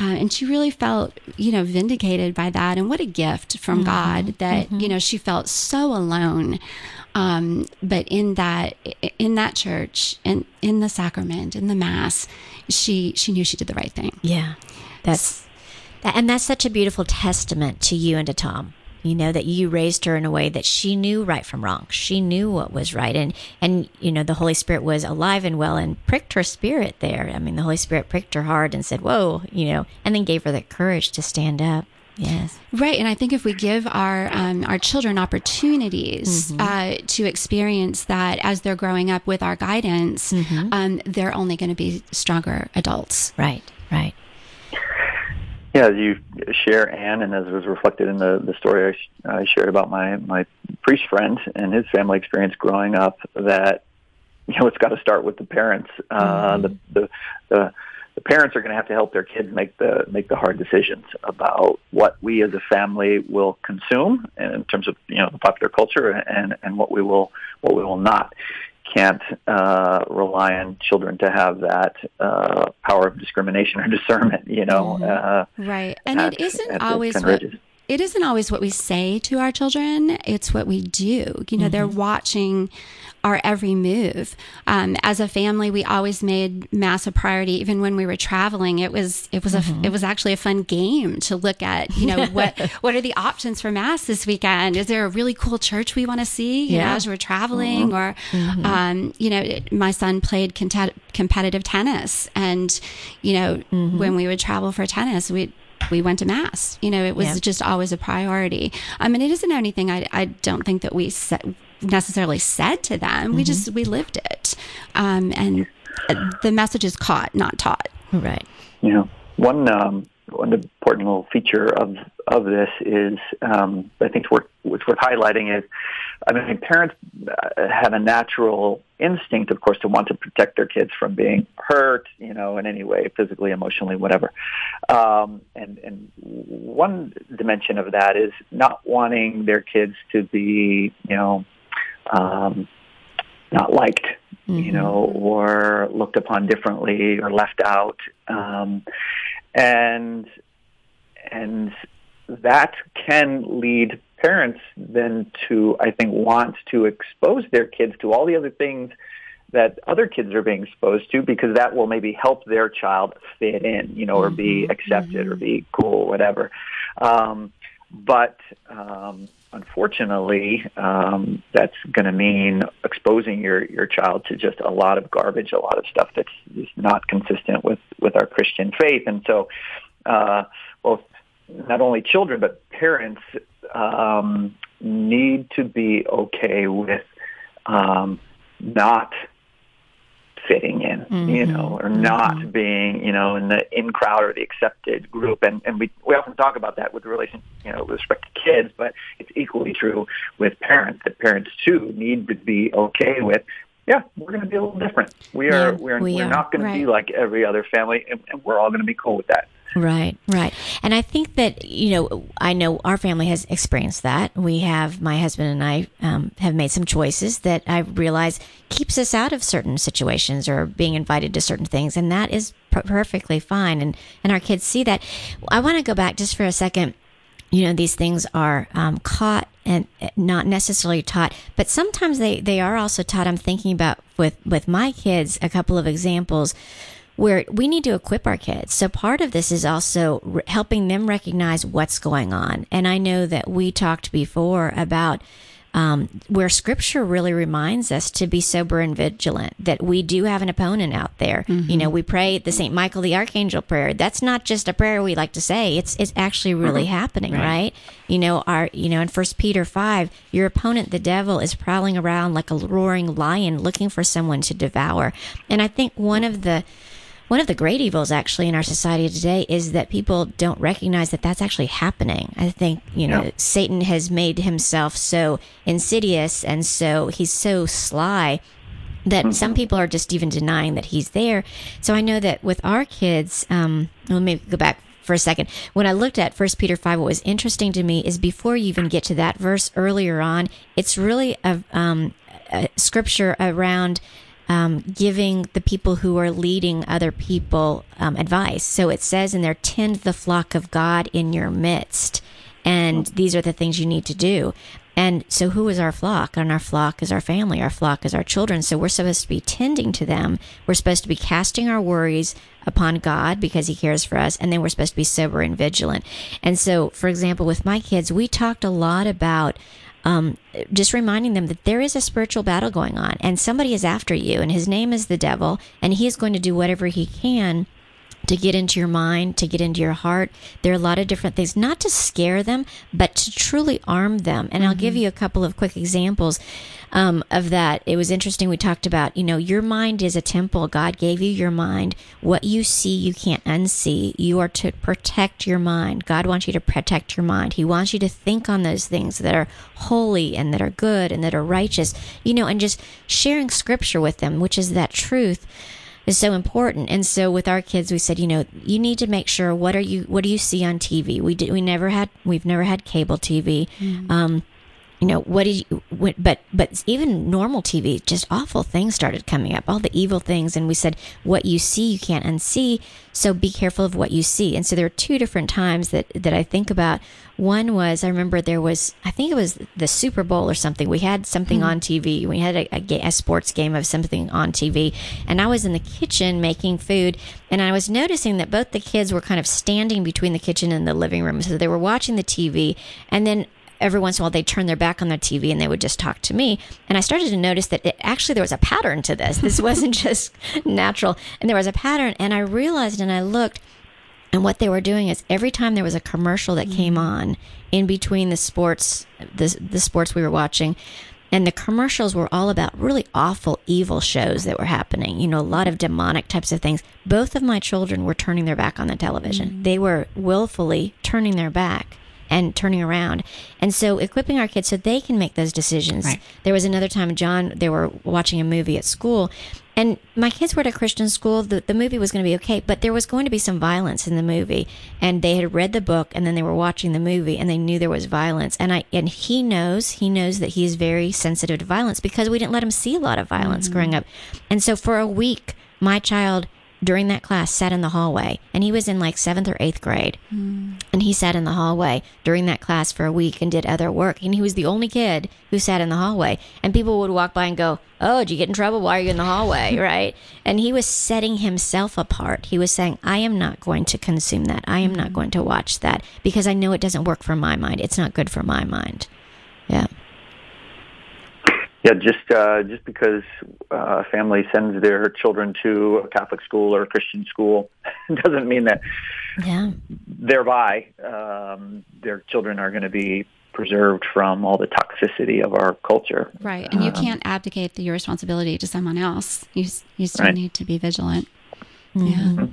Uh, and she really felt, you know, vindicated by that. And what a gift from mm-hmm. God that, mm-hmm. you know, she felt so alone. Um, but in that, in that church, in, in the sacrament, in the Mass, she, she knew she did the right thing. Yeah. That's, and that's such a beautiful testament to you and to Tom, you know, that you raised her in a way that she knew right from wrong. She knew what was right. And, and, you know, the Holy Spirit was alive and well and pricked her spirit there. I mean, the Holy Spirit pricked her hard and said, whoa, you know, and then gave her the courage to stand up. Yes. Right. And I think if we give our um, our children opportunities mm-hmm. uh, to experience that as they're growing up with our guidance, mm-hmm. um, they're only going to be stronger adults. Right. Right. Yeah, as you share, Anne, and as it was reflected in the, the story I, sh- I shared about my, my priest friend and his family experience growing up, that, you know, it's got to start with the parents. Uh, mm-hmm. the, the, the The parents are going to have to help their kids make the make the hard decisions about what we as a family will consume in terms of, you know, the popular culture and, and what we will what we will not. can't uh, rely on children to have that uh, power of discrimination or discernment, you know. Mm-hmm. uh, right. And at, it isn't always what, it isn't always what we say to our children. It's what we do. You know, mm-hmm. they're watching our every move. Um, as a family, we always made Mass a priority. Even when we were traveling, it was it was mm-hmm. a it was actually a fun game to look at. You know, what what are the options for Mass this weekend? Is there a really cool church we want to see? You yeah. know, as we're traveling, mm-hmm. or mm-hmm. Um, you know, it, my son played cont- competitive tennis, and you know, mm-hmm. when we would travel for tennis, we. We went to Mass. You know, it was yeah. just always a priority. I mean, it isn't anything I, I don't think that we se- necessarily said to them. Mm-hmm. We just, we lived it. Um, and the message is caught, not taught. Right. You know, one um, one important little feature of, of this is, um, I think it's worth, it's worth highlighting is, I mean, parents have a natural instinct, of course, to want to protect their kids from being hurt, you know, in any way, physically, emotionally, whatever. Um, and, and one dimension of that is not wanting their kids to be, you know, um, not liked, mm-hmm. you know, or looked upon differently or left out. Um, and, and that can lead parents then to, I think, want to expose their kids to all the other things that other kids are being exposed to, because that will maybe help their child fit in, you know, or be accepted mm-hmm. or be cool, whatever. Um, but um, unfortunately, um, that's going to mean exposing your, your child to just a lot of garbage, a lot of stuff that's is not consistent with, with our Christian faith. And so uh, both not only children, but parents Um, need to be okay with um, not fitting in, mm-hmm. you know, or not mm-hmm. being, you know, in the in crowd or the accepted group. And, and we, we often talk about that with relation, you know, with respect to kids, but it's equally true with parents, that parents too need to be okay with, yeah, we're going to be a little different. We are, yeah, we're, we we're are. not going right. to be like every other family, and, and we're all going to be cool with that. Right, right. And I think that, you know, I know our family has experienced that. We have, my husband and I um, have made some choices that I realize keeps us out of certain situations or being invited to certain things. And that is per- perfectly fine. And, and our kids see that. I want to go back just for a second. You know, these things are um, caught and not necessarily taught, but sometimes they, they are also taught. I'm thinking about with, with my kids, a couple of examples where we need to equip our kids. So part of this is also re- helping them recognize what's going on. And I know that we talked before about um, where Scripture really reminds us to be sober and vigilant, that we do have an opponent out there. Mm-hmm. You know, we pray the Saint Michael the Archangel prayer. That's not just a prayer we like to say. It's it's actually really mm-hmm. happening, right. right? You know, our you know in First Peter five, your opponent, the devil, is prowling around like a roaring lion looking for someone to devour. And I think one of the One of the great evils actually in our society today is that people don't recognize that that's actually happening. I think, you know, yeah. Satan has made himself so insidious and so he's so sly that mm-hmm. some people are just even denying that he's there. So I know that with our kids, um, let me go back for a second. When I looked at First Peter five, what was interesting to me is before you even get to that verse earlier on, it's really a, um, a scripture around Um, giving the people who are leading other people um, advice. So it says in there, tend the flock of God in your midst. And these are the things you need to do. And so who is our flock? And our flock is our family. Our flock is our children. So we're supposed to be tending to them. We're supposed to be casting our worries upon God because he cares for us. And then we're supposed to be sober and vigilant. And so, for example, with my kids, we talked a lot about Um, just reminding them that there is a spiritual battle going on and somebody is after you and his name is the devil and he's going to do whatever he can to get into your mind, to get into your heart. There are a lot of different things, not to scare them, but to truly arm them. And mm-hmm. I'll give you a couple of quick examples um, of that. It was interesting. We talked about, you know, your mind is a temple. God gave you your mind. What you see, you can't unsee. You are to protect your mind. God wants you to protect your mind. He wants you to think on those things that are holy and that are good and that are righteous, you know, and just sharing scripture with them, which is that truth is so important. And so with our kids, we said, you know, you need to make sure what are you what do you see on T V? We did, we never had we've never had cable T V. Mm-hmm. Um, you know, what did you, what, but, but even normal T V, just awful things started coming up, all the evil things. And we said, what you see, you can't unsee. So be careful of what you see. And so there are two different times that, that I think about. One was, I remember there was, I think it was the Super Bowl or something. We had something mm-hmm. on T V. We had a, a, a sports game of something on T V. And I was in the kitchen making food. And I was noticing that both the kids were kind of standing between the kitchen and the living room. So they were watching the T V. And then every once in a while, they'd turn their back on their T V and they would just talk to me. And I started to notice that it, actually there was a pattern to this. This wasn't just natural. And there was a pattern. And I realized and I looked. And what they were doing is every time there was a commercial that came on in between the sports, the, the sports we were watching, and the commercials were all about really awful, evil shows that were happening, you know, a lot of demonic types of things. Both of my children were turning their back on the television. Mm-hmm. They were willfully turning their back and turning around. And so equipping our kids so they can make those decisions. Right. There was another time, John, they were watching a movie at school. And my kids were at a Christian school. The, the movie was going to be okay, but there was going to be some violence in the movie. And they had read the book, and then they were watching the movie, and they knew there was violence. And I and he knows, he knows that he is very sensitive to violence because we didn't let him see a lot of violence mm-hmm. growing up. And so for a week, my child during that class sat in the hallway, and he was in like seventh or eighth grade. Mm. And he sat in the hallway during that class for a week and did other work. And he was the only kid who sat in the hallway. And people would walk by and go, oh, did you get in trouble? Why are you in the hallway? Right. And he was setting himself apart. He was saying, I am not going to consume that. I am mm-hmm. not going to watch that because I know it doesn't work for my mind. It's not good for my mind. Yeah. Yeah. Just, uh, just because uh, a family sends their children to a Catholic school or a Christian school doesn't mean that yeah. thereby um, their children are going to be preserved from all the toxicity of our culture. Right, and you can't um, abdicate the, your responsibility to someone else. You you still right. need to be vigilant. Mm-hmm. Yeah,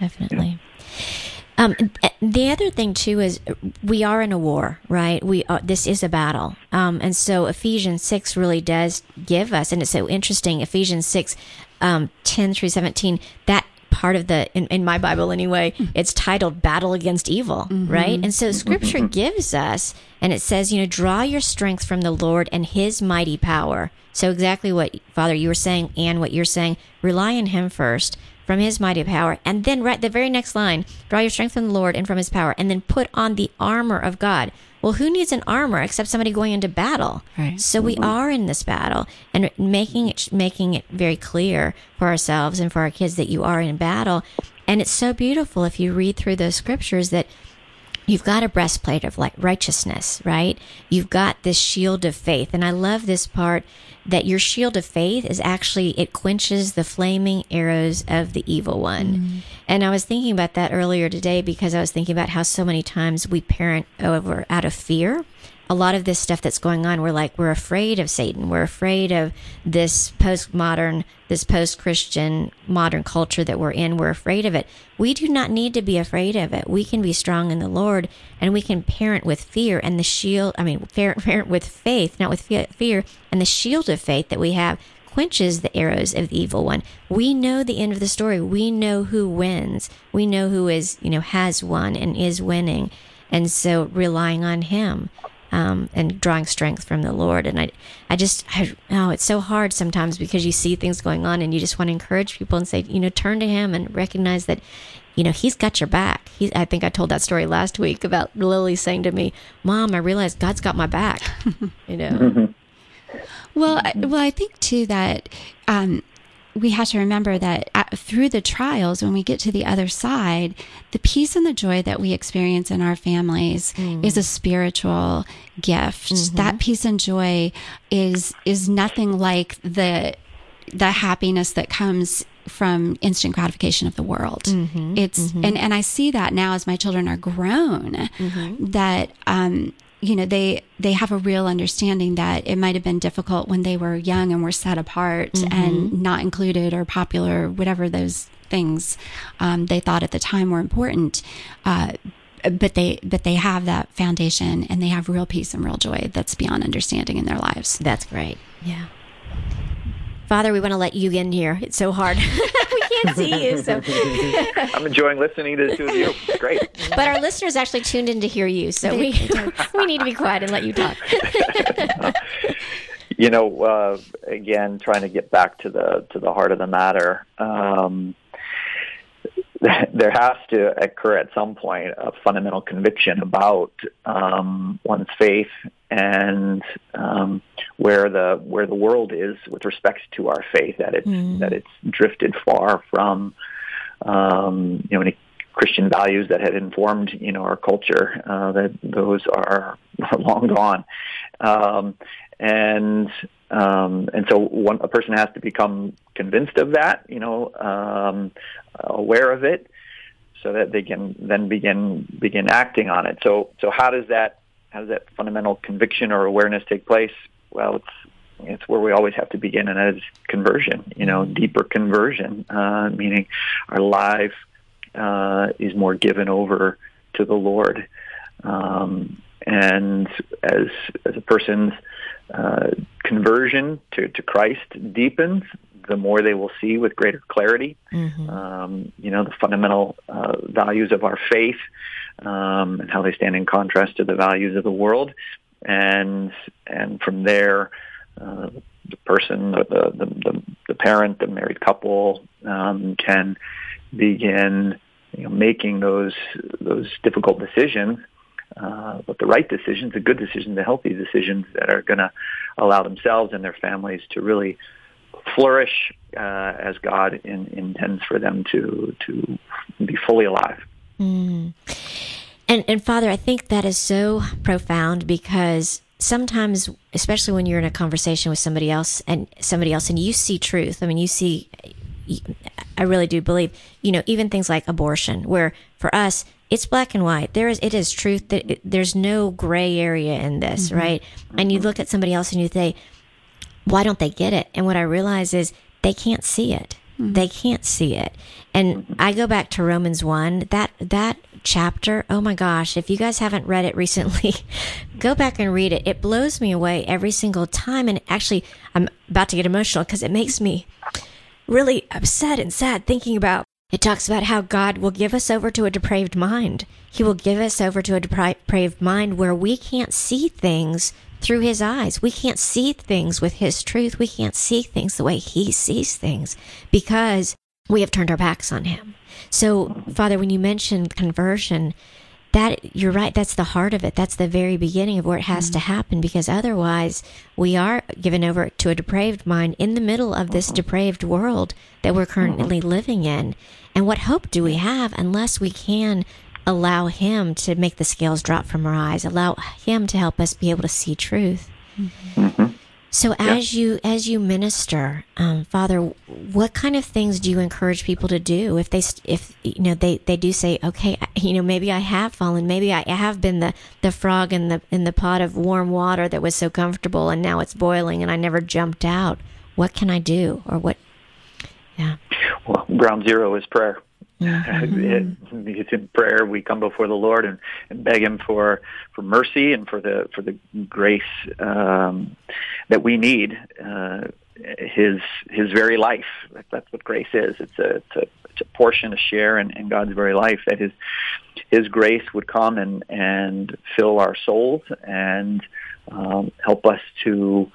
definitely. Yeah. Um, the other thing too is we are in a war, right? We are, this is a battle, um, and so Ephesians six really does give us, and it's so interesting. Ephesians six, um, ten through seventeen. That. Part of the in, in my Bible anyway, it's titled Battle Against Evil, mm-hmm. right? And so Scripture gives us, and it says, you know, draw your strength from the Lord and His mighty power. So exactly what Father you were saying, and what you're saying, rely on Him first, from His mighty power, and then right the very next line, draw your strength from the Lord and from His power, and then put on the armor of God. Well, who needs an armor except somebody going into battle? Right. So we are in this battle, and making it making it very clear for ourselves and for our kids that you are in battle. And it's so beautiful if you read through those scriptures that you've got a breastplate of like righteousness, right? You've got this shield of faith. And I love this part that your shield of faith is actually, it quenches the flaming arrows of the evil one. Mm-hmm. And I was thinking about that earlier today because I was thinking about how so many times we parent over out of fear. A lot of this stuff that's going on, we're like, we're afraid of Satan. We're afraid of this postmodern, this post-Christian modern culture that we're in. We're afraid of it. We do not need to be afraid of it. We can be strong in the Lord, and we can parent with fear and the shield. I mean, parent, parent with faith, not with fear, and the shield of faith that we have quenches the arrows of the evil one. We know the end of the story. We know who wins. We know who is, you know, has won and is winning. And so relying on Him. Um, and drawing strength from the Lord. And I I just, I, oh, it's so hard sometimes because you see things going on and you just want to encourage people and say, you know, turn to Him and recognize that, you know, He's got your back. He's, I think I told that story last week about Lily saying to me, Mom, I realized God's got my back, you know. Mm-hmm. Well, I, well, I think too that um, we have to remember that at, through the trials, when we get to the other side, the peace and the joy that we experience in our families mm. is a spiritual gift. Mm-hmm. That peace and joy is is nothing like the the happiness that comes from instant gratification of the world. Mm-hmm. It's mm-hmm. and, and I see that now as my children are grown mm-hmm. that um you know they they have a real understanding that it might have been difficult when they were young and were set apart mm-hmm. and not included or popular, whatever those things um, they thought at the time were important. Uh, But they, but they have that foundation, and they have real peace and real joy that's beyond understanding in their lives. That's great. Yeah. Father, we want to let you in here. It's so hard. We can't see you. So I'm enjoying listening to the two of you. It's great. But our listeners actually tuned in to hear you, so we we need to be quiet and let you talk. You know, uh, again, trying to get back to the to the heart of the matter. Um, there has to occur at some point a fundamental conviction about um, one's faith and um, where the where the world is with respect to our faith, that it's mm. that it's drifted far from um, you know any Christian values that had informed you know our culture. Uh, that those are long gone. Um, And um, and so one, a person has to become convinced of that, you know, um, aware of it, so that they can then begin begin acting on it. So so how does that how does that fundamental conviction or awareness take place? Well, it's it's where we always have to begin, and that is conversion. You know, deeper conversion, uh, meaning our life uh, is more given over to the Lord. Um, And as as a person's uh, conversion to, to Christ deepens, the more they will see with greater clarity, mm-hmm. um, you know, the fundamental uh, values of our faith um, and how they stand in contrast to the values of the world. And and from there, uh, the person, the the, the the parent, the married couple um, can begin you know, making those those difficult decisions. Uh, but the right decisions, the good decisions, the healthy decisions that are going to allow themselves and their families to really flourish uh, as God in, intends for them to to be fully alive. Mm. And and Father, I think that is so profound because sometimes, especially when you're in a conversation with somebody else and somebody else, and you see truth. I mean, you see. I really do believe, you know, even things like abortion, where for us. It's black and white. There is, it is truth. That it, there's no gray area in this, mm-hmm. right? And you look at somebody else and you say, why don't they get it? And what I realize is they can't see it. Mm-hmm. They can't see it. And I go back to Romans one, that, that chapter. Oh my gosh. If you guys haven't read it recently, go back and read it. It blows me away every single time. And actually I'm about to get emotional because it makes me really upset and sad thinking about. It talks about how God will give us over to a depraved mind. He will give us over to a depraved mind where we can't see things through his eyes. We can't see things with his truth. We can't see things the way he sees things because we have turned our backs on him. So, Father, when you mentioned conversion, that you're right, that's the heart of it. That's the very beginning of where it has mm-hmm. to happen because otherwise we are given over to a depraved mind in the middle of this mm-hmm. depraved world that we're currently mm-hmm. living in. And what hope do we have unless we can allow him to make the scales drop from our eyes, allow him to help us be able to see truth? Mm-hmm. So yeah. as you as you minister, um, Father, what kind of things do you encourage people to do if they if you know they, they do say, okay, you know, maybe I have fallen, maybe I have been the, the frog in the in the pot of warm water that was so comfortable and now it's boiling and I never jumped out. What can I do? Or what? Yeah. Well, ground zero is prayer. Mm-hmm. It, it's in prayer we come before the Lord and, and beg Him for, for mercy and for the for the grace um, that we need. Uh, his His very life. That's what grace is. It's a it's a, it's a portion, a share in, in God's very life. That His His grace would come and and fill our souls and um, help us to.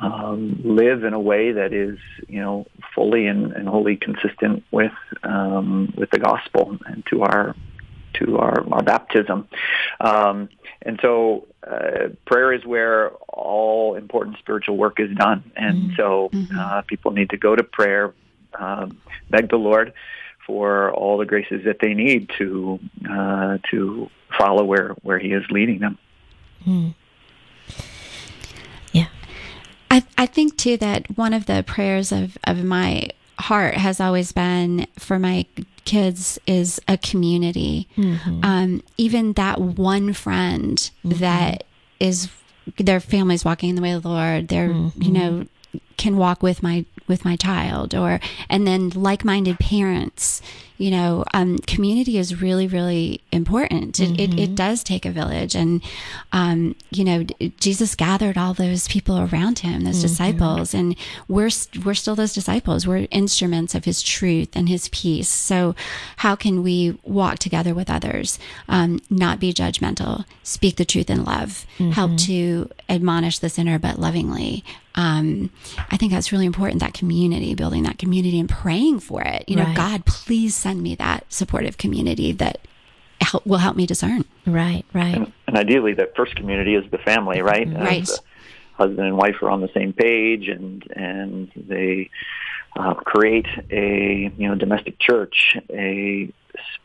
Um, live in a way that is, you know, fully and, and wholly consistent with um, with the gospel and to our to our, our baptism. Um, and so, uh, prayer is where all important spiritual work is done. And so, uh, people need to go to prayer, uh, beg the Lord for all the graces that they need to uh, to follow where where He is leading them. Mm. I, I think, too, that one of the prayers of, of my heart has always been for my kids is a community. Mm-hmm. Um, even that one friend mm-hmm. that is their family's walking in the way of the Lord, they're, mm-hmm. you know, can walk with my with my child or and then like-minded parents, you know, um, community is really, really important. It, mm-hmm. it, it does take a village. And, um, you know, Jesus gathered all those people around him, those mm-hmm. disciples, and we're, we're still those disciples. We're instruments of his truth and his peace. So how can we walk together with others, um, not be judgmental, speak the truth in love, mm-hmm. help to admonish the sinner, but lovingly. Um, I think that's really important, that community, building that community and praying for it. You know, right. God, please send me that supportive community that help, will help me discern. Right, right. And, and ideally, that first community is the family, right? Right. Uh, the husband and wife are on the same page, and and they uh, create a, you know, domestic church, a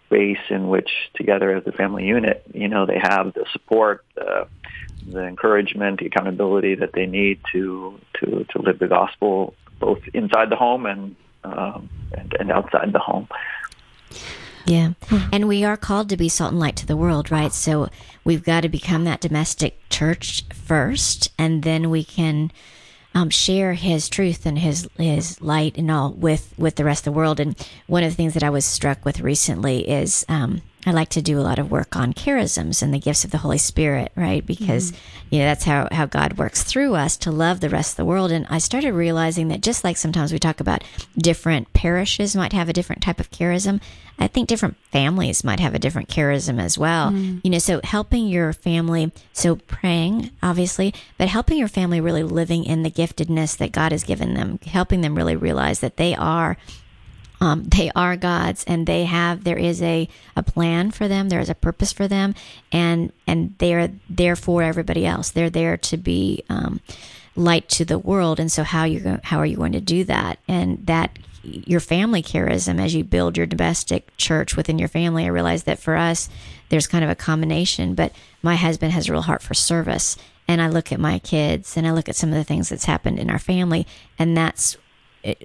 space in which together as the family unit, you know, they have the support, uh, the encouragement, the accountability that they need to, to, to live the gospel both inside the home and, um, and and outside the home. Yeah. And we are called to be salt and light to the world, right? So we've got to become that domestic church first, and then we can um, share his truth and his his light and all with, with the rest of the world. And one of the things that I was struck with recently is um, I like to do a lot of work on charisms and the gifts of the Holy Spirit, right? Because, mm-hmm. you know, that's how, how God works through us to love the rest of the world. And I started realizing that just like sometimes we talk about different parishes might have a different type of charism, I think different families might have a different charism as well. Mm-hmm. You know, so helping your family, so praying, obviously, but helping your family really living in the giftedness that God has given them, helping them really realize that they are Um, they are God's, and they have, there is a, a plan for them. There is a purpose for them, and, and they are there for everybody else. They're there to be um, light to the world. And so how you're go- how are you going to do that? And that your family charism, as you build your domestic church within your family, I realize that for us, there's kind of a combination, but my husband has a real heart for service. And I look at my kids and I look at some of the things that's happened in our family. And that's,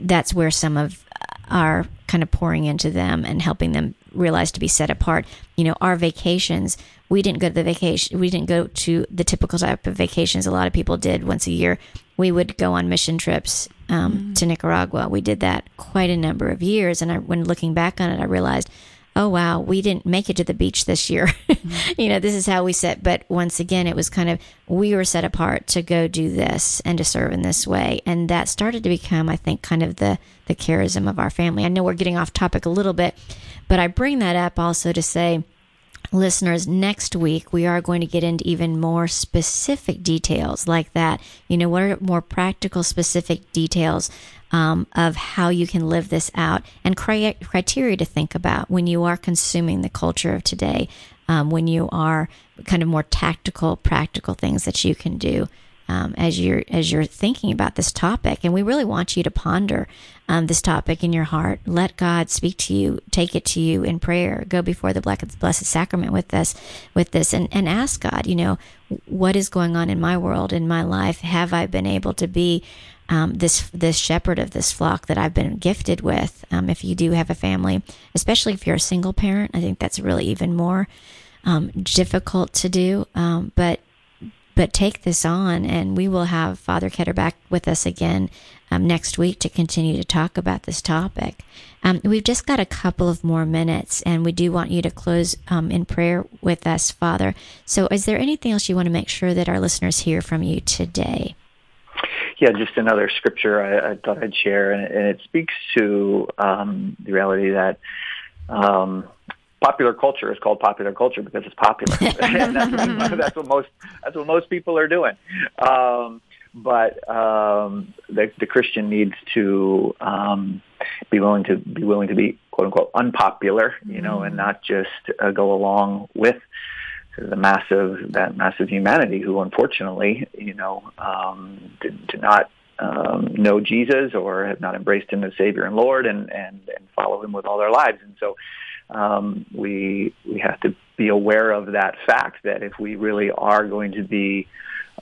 that's where some of are kind of pouring into them and helping them realize to be set apart. You know, our vacations, we didn't go to the vacation. We didn't go to the typical type of vacations a lot of people did once a year. We would go on mission trips um, mm-hmm. to Nicaragua. We did that quite a number of years. And I, when looking back on it, I realized, oh, wow, we didn't make it to the beach this year. Mm-hmm. You know, this is how we set. But once again, it was kind of, we were set apart to go do this and to serve in this way. And that started to become, I think, kind of the, the charism of our family. I know we're getting off topic a little bit, but I bring that up also to say, listeners, next week, we are going to get into even more specific details like that. You know, what are more practical, specific details um, of how you can live this out, and cri- criteria to think about when you are consuming the culture of today, um, when you are kind of more tactical, practical things that you can do um, as you're as you're thinking about this topic. And we really want you to ponder Um, this topic in your heart. Let God speak to you, take it to you in prayer, go before the Blessed Sacrament with us, with this, and, and ask God, you know, what is going on in my world, in my life? Have I been able to be um, this this shepherd of this flock that I've been gifted with? Um, if you do have a family, especially if you're a single parent, I think that's really even more um, difficult to do, um, but But take this on, and we will have Father Ketter back with us again um, next week to continue to talk about this topic. Um, we've just got a couple of more minutes, and we do want you to close um, in prayer with us, Father. So is there anything else you want to make sure that our listeners hear from you today? Yeah, just another scripture I, I thought I'd share, and, and it speaks to um, the reality that Um, popular culture is called popular culture because it's popular. And that's, that's what most that's what most people are doing. Um, but um, the, the Christian needs to um, be willing to be willing to be quote unquote unpopular, you know, and not just uh, go along with the massive that massive humanity who, unfortunately, you know, um, did, did not um, know Jesus or have not embraced Him as Savior and Lord, and and, and follow Him with all their lives, and so. Um, we we have to be aware of that fact that if we really are going to be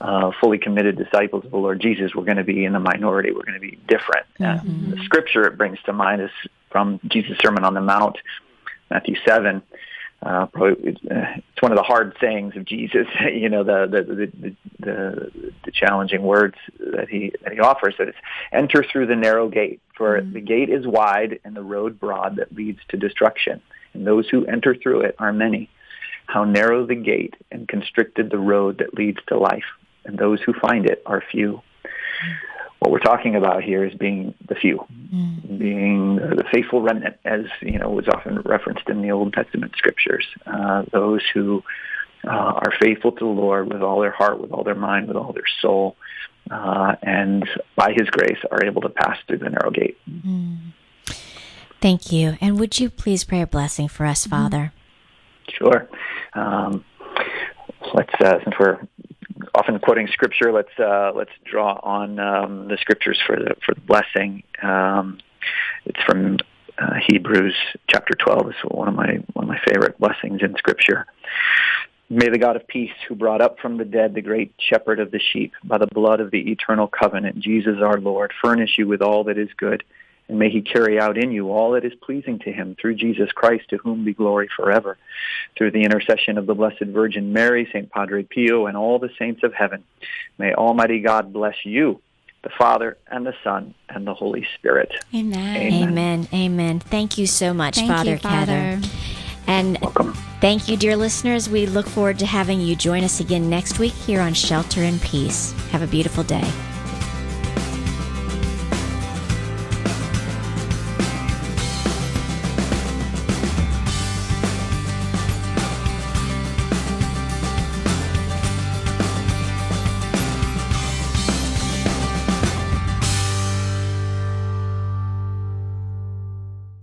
uh, fully committed disciples of the Lord Jesus, we're going to be in the minority. We're going to be different. Mm-hmm. Uh, the scripture it brings to mind is from Jesus' Sermon on the Mount, Matthew seven. Uh, probably, it's one of the hard sayings of Jesus, you know, the the, the the the challenging words that he that he offers. That it's enter through the narrow gate, For the gate is wide and the road broad that leads to destruction, and those who enter through it are many. How narrow the gate and constricted the road that leads to life, and those who find it are few. What we're talking about here is being the few, mm. being the faithful remnant, as you know, was often referenced in the Old Testament scriptures. Uh, those who uh, are faithful to the Lord with all their heart, with all their mind, with all their soul, Uh, and by his grace are able to pass through the narrow gate. Mm. Thank you. And would you please pray a blessing for us, Father? Sure. Um, let's, uh, since we're often quoting Scripture, let's uh, let's draw on um, the Scriptures for the for the blessing. Um, it's from uh, Hebrews chapter twelve. It's one of my one of my favorite blessings in Scripture. May the God of peace, who brought up from the dead the great shepherd of the sheep, by the blood of the eternal covenant, Jesus our Lord, furnish you with all that is good, and may he carry out in you all that is pleasing to him, through Jesus Christ, to whom be glory forever. Through the intercession of the Blessed Virgin Mary, Saint Padre Pio, and all the saints of heaven, may Almighty God bless you, the Father, and the Son, and the Holy Spirit. Amen. Amen. Amen. Amen. Thank you so much, Thank Father you, Father. And welcome. Thank you, dear listeners. We look forward to having you join us again next week here on Shelter in Peace. Have a beautiful day.